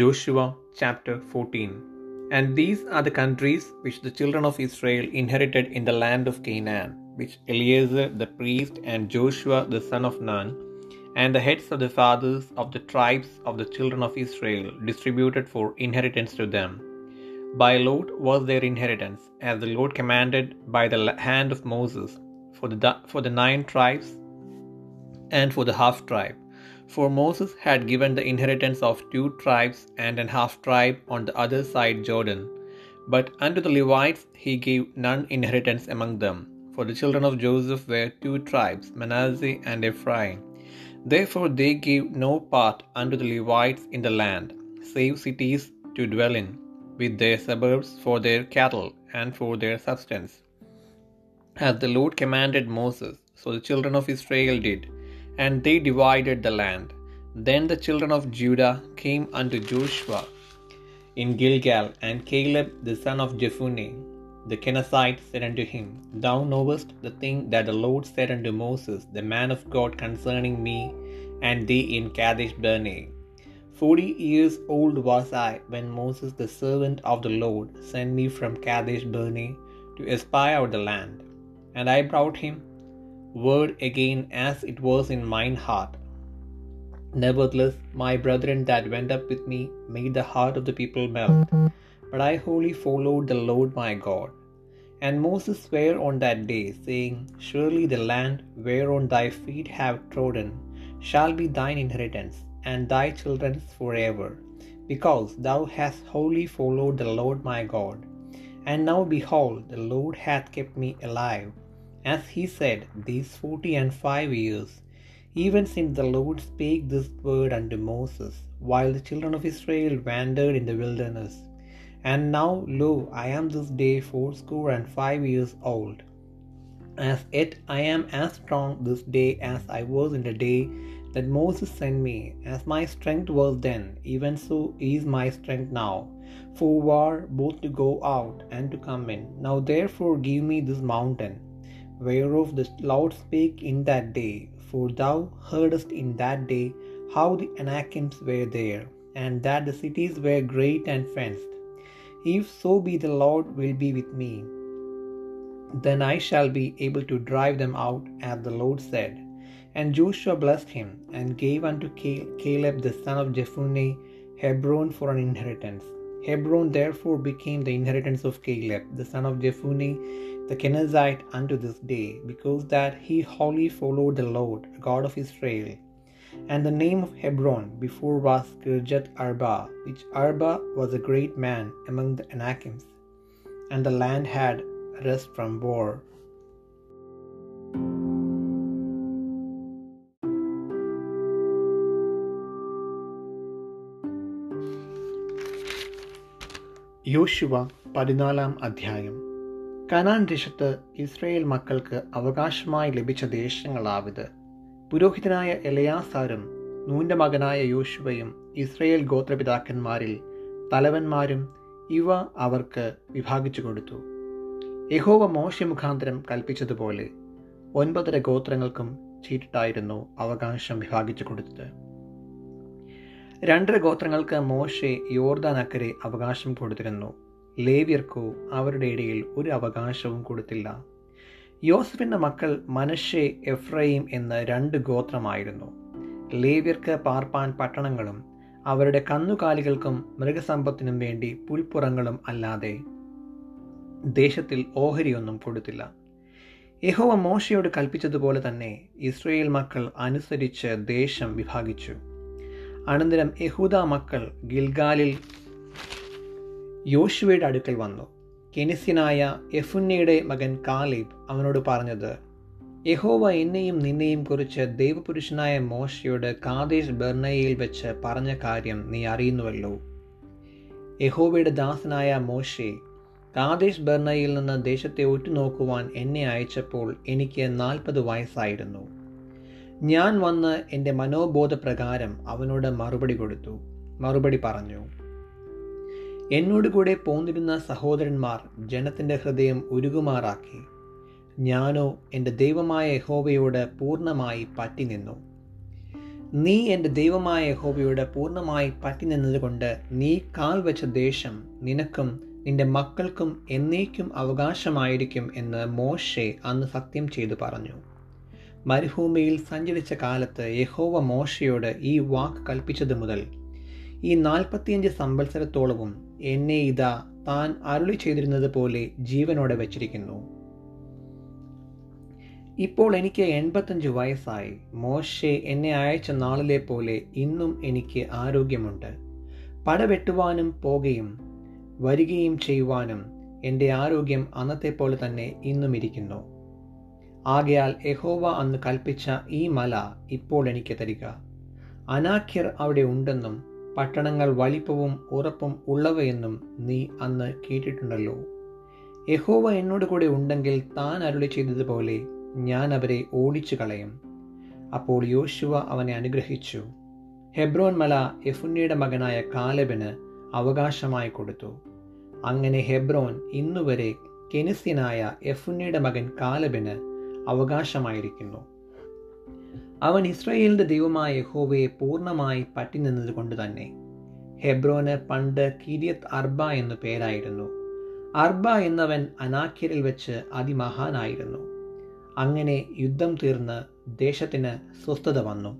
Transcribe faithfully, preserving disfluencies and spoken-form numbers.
Joshua chapter fourteen. And these are the countries which the children of Israel inherited in the land of Canaan, which Eleazar the priest and Joshua the son of Nun, and the heads of the fathers of the tribes of the children of Israel distributed for inheritance to them. By lot was their inheritance, as the Lord commanded by the hand of Moses, for the, for the nine tribes and for the half tribe. For Moses had given the inheritance of two tribes and an half tribe on the other side Jordan. But unto the Levites he gave none inheritance among them, for the children of Joseph were two tribes, Manasseh and Ephraim. Therefore they gave no part unto the Levites in the land, save cities to dwell in, with their suburbs for their cattle and for their substance, as the Lord commanded Moses. So the children of Israel did, and they divided the land. Then the children of Judah came unto Joshua in Gilgal, and Caleb the son of Jephunneh the Kenesite said unto him, Thou knowest the thing that the Lord said unto Moses, the man of God, concerning me and thee in Kadesh Barnea. Forty years old was I when Moses the servant of the Lord sent me from Kadesh Barnea to espy out the land. And I brought him word again as it was in mine heart. Nevertheless, my brethren that went up with me made the heart of the people melt. But I wholly followed the Lord my God. And Moses sware on that day, saying, Surely the land whereon thy feet have trodden shall be thine inheritance, and thy children's forever, because thou hast wholly followed the Lord my God. And now behold, the Lord hath kept me alive, as he said, these forty and five years, even since the Lord spake this word unto Moses, while the children of Israel wandered in the wilderness. And now, lo, I am this day fourscore and five years old. As yet I am as strong this day as I was in the day that Moses sent me. As my strength was then, even so is my strength now, for war, both to go out and to come in. Now therefore give me this mountain, whereof the Lord spake in that day, for thou heardest in that day how the Anakims were there, and that the cities were great and fenced. If so be the Lord will be with me, then I shall be able to drive them out, as the Lord said. And Joshua blessed him, and gave unto Caleb the son of Jephunneh Hebron for an inheritance. Hebron therefore became the inheritance of Caleb the son of Jephunneh the Kenizzite unto this day, because that he wholly followed the Lord God of Israel. And the name of Hebron before was Kirjath Arba, which Arba was a great man among the Anakims, and the land had rest from war. യോശുവ പതിനാലാം അധ്യായം. Canaan ദേശത്ത് Israel മക്കൾക്ക് അവകാശമായി ലഭിച്ച ദേശങ്ങളാവിത്. പുരോഹിതനായ എലെയാസാരും നൂന്റെ മകനായ യോശുവയും Israel ഗോത്രപിതാക്കന്മാരിൽ തലവന്മാരും ഇവ അവർക്ക് വിഭാഗിച്ചു കൊടുത്തു. യഹോവ മോശെ മുഖാന്തരം കൽപ്പിച്ചതുപോലെ ഒൻപതര ഗോത്രങ്ങൾക്കും ചീട്ടിട്ടായിരുന്നു അവകാശം വിഭാഗിച്ചു കൊടുത്തത്. രണ്ടര ഗോത്രങ്ങൾക്ക് മോശെ യോർദാൻ അക്കരെ അവകാശം കൊടുത്തിരുന്നു. ലേവ്യർക്കോ അവരുടെ ഇടയിൽ ഒരു അവകാശവും കൊടുത്തില്ല. യോസഫിൻ്റെ മക്കൾ മനശ്ശെ എഫ്രൈം എന്ന രണ്ട് ഗോത്രമായിരുന്നു. ലേവ്യർക്ക് പാർപ്പാൻ പട്ടണങ്ങളും അവരുടെ കന്നുകാലികൾക്കും മൃഗസമ്പത്തിനും വേണ്ടി പുൽപ്പുറങ്ങളും അല്ലാതെ ദേശത്തിൽ ഓഹരിയൊന്നും കൊടുത്തില്ല. യഹോവ മോശയോട് കൽപ്പിച്ചതുപോലെ തന്നെ ഇസ്രയേൽ മക്കൾ അനുസരിച്ച് ദേശം വിഭാഗിച്ചു. അനന്തരം യഹൂദ മക്കൾ ഗിൽഗാലിൽ യോശുവയുടെ അടുക്കൽ വന്നു. കെനിസ്യനായ യെഫുന്നയുടെ മകൻ കാലേബ് അവനോട് പറഞ്ഞത്, യഹോവ എന്നെയും നിന്നെയും കുറിച്ച് ദൈവപുരുഷനായ മോശയോട് കാദേഷ് ബർണയിൽ വെച്ച് പറഞ്ഞ കാര്യം നീ അറിയുന്നുവല്ലോ. യഹോവയുടെ ദാസനായ മോശെ കാദേഷ് ബർണയിൽ നിന്ന് ദേശത്തെ ഒറ്റുനോക്കുവാൻ എന്നെ അയച്ചപ്പോൾ എനിക്ക് നാൽപ്പത് വയസ്സായിരുന്നു. ഞാൻ വന്ന് എൻ്റെ മനോബോധപ്രകാരം അവനോട് മറുപടി കൊടുത്തു മറുപടി പറഞ്ഞു എന്നോട് കൂടെ പോന്നിരുന്ന സഹോദരന്മാർ ജനത്തിൻ്റെ ഹൃദയം ഉരുകുമാറാക്കി. ഞാനോ എൻ്റെ ദൈവമായ യഹോവയോട് പൂർണ്ണമായി പറ്റിനിന്നു. നീ എൻ്റെ ദൈവമായ യഹോവയോട് പൂർണ്ണമായി പറ്റി നിന്നതുകൊണ്ട് നീ കാൽ വെച്ച ദേശം നിനക്കും നിന്റെ മക്കൾക്കും എന്നേക്കും അവകാശമായിരിക്കും എന്ന് മോശെ അന്ന് സത്യം ചെയ്തു പറഞ്ഞു. മരുഭൂമിയിൽ സഞ്ചരിച്ച കാലത്ത് യഹോവ മോശയോട് ഈ വാക്ക് കൽപ്പിച്ചതു മുതൽ ഈ നാൽപ്പത്തിയഞ്ച് സംവത്സരത്തോളവും എന്നെ ഇതാ താൻ അരുളി ചെയ്തിരുന്നത് പോലെ ജീവനോടെ വച്ചിരിക്കുന്നു. ഇപ്പോൾ എനിക്ക് എൺപത്തഞ്ച് വയസ്സായി. മോശെ എന്നെ അയച്ച നാളിലെ പോലെ ഇന്നും എനിക്ക് ആരോഗ്യമുണ്ട്. പടവെട്ടുവാനും പോകുകയും വരികയും ചെയ്യുവാനും എൻ്റെ ആരോഗ്യം അന്നത്തെ പോലെ തന്നെ ഇന്നും ഇരിക്കുന്നു. ആകയാൽ യഹോവ അന്ന് കൽപ്പിച്ച ഈ മല ഇപ്പോൾ എനിക്ക് തരിക. അനാക്യർ അവിടെ ഉണ്ടെന്നും പട്ടണങ്ങൾ വലിപ്പവും ഉറപ്പും ഉള്ളവയെന്നും നീ അന്ന് കേട്ടിട്ടുണ്ടല്ലോ. യഹോവ എന്നോട് കൂടെ ഉണ്ടെങ്കിൽ താൻ അരുളി ചെയ്തതുപോലെ ഞാൻ അവരെ ഓടിച്ചു കളയും. അപ്പോൾ യോശുവ അവനെ അനുഗ്രഹിച്ചു. ഹെബ്രോൻ മല യെഫുന്നയുടെ മകനായ കാലെബിന് അവകാശമായി കൊടുത്തു. അങ്ങനെ ഹെബ്രോൻ ഇന്നുവരെ കെനിസ്യനായ യെഫുന്നയുടെ മകൻ കാലെബിന് അവകാശമായിരിക്കുന്നു. അവൻ ഇസ്രായേലിൻ്റെ ദൈവമായ യഹോവയെ പൂർണ്ണമായി പറ്റി നിന്നതുകൊണ്ട് തന്നെ. ഹെബ്രോന് പണ്ട് കിര്യത്ത് അർബ എന്നു പേരായിരുന്നു. അർബ എന്നവൻ അനാക്യരിൽ വെച്ച് അതിമഹാനായിരുന്നു. അങ്ങനെ യുദ്ധം തീർന്ന് ദേശത്തിന് സ്വസ്ഥത വന്നു.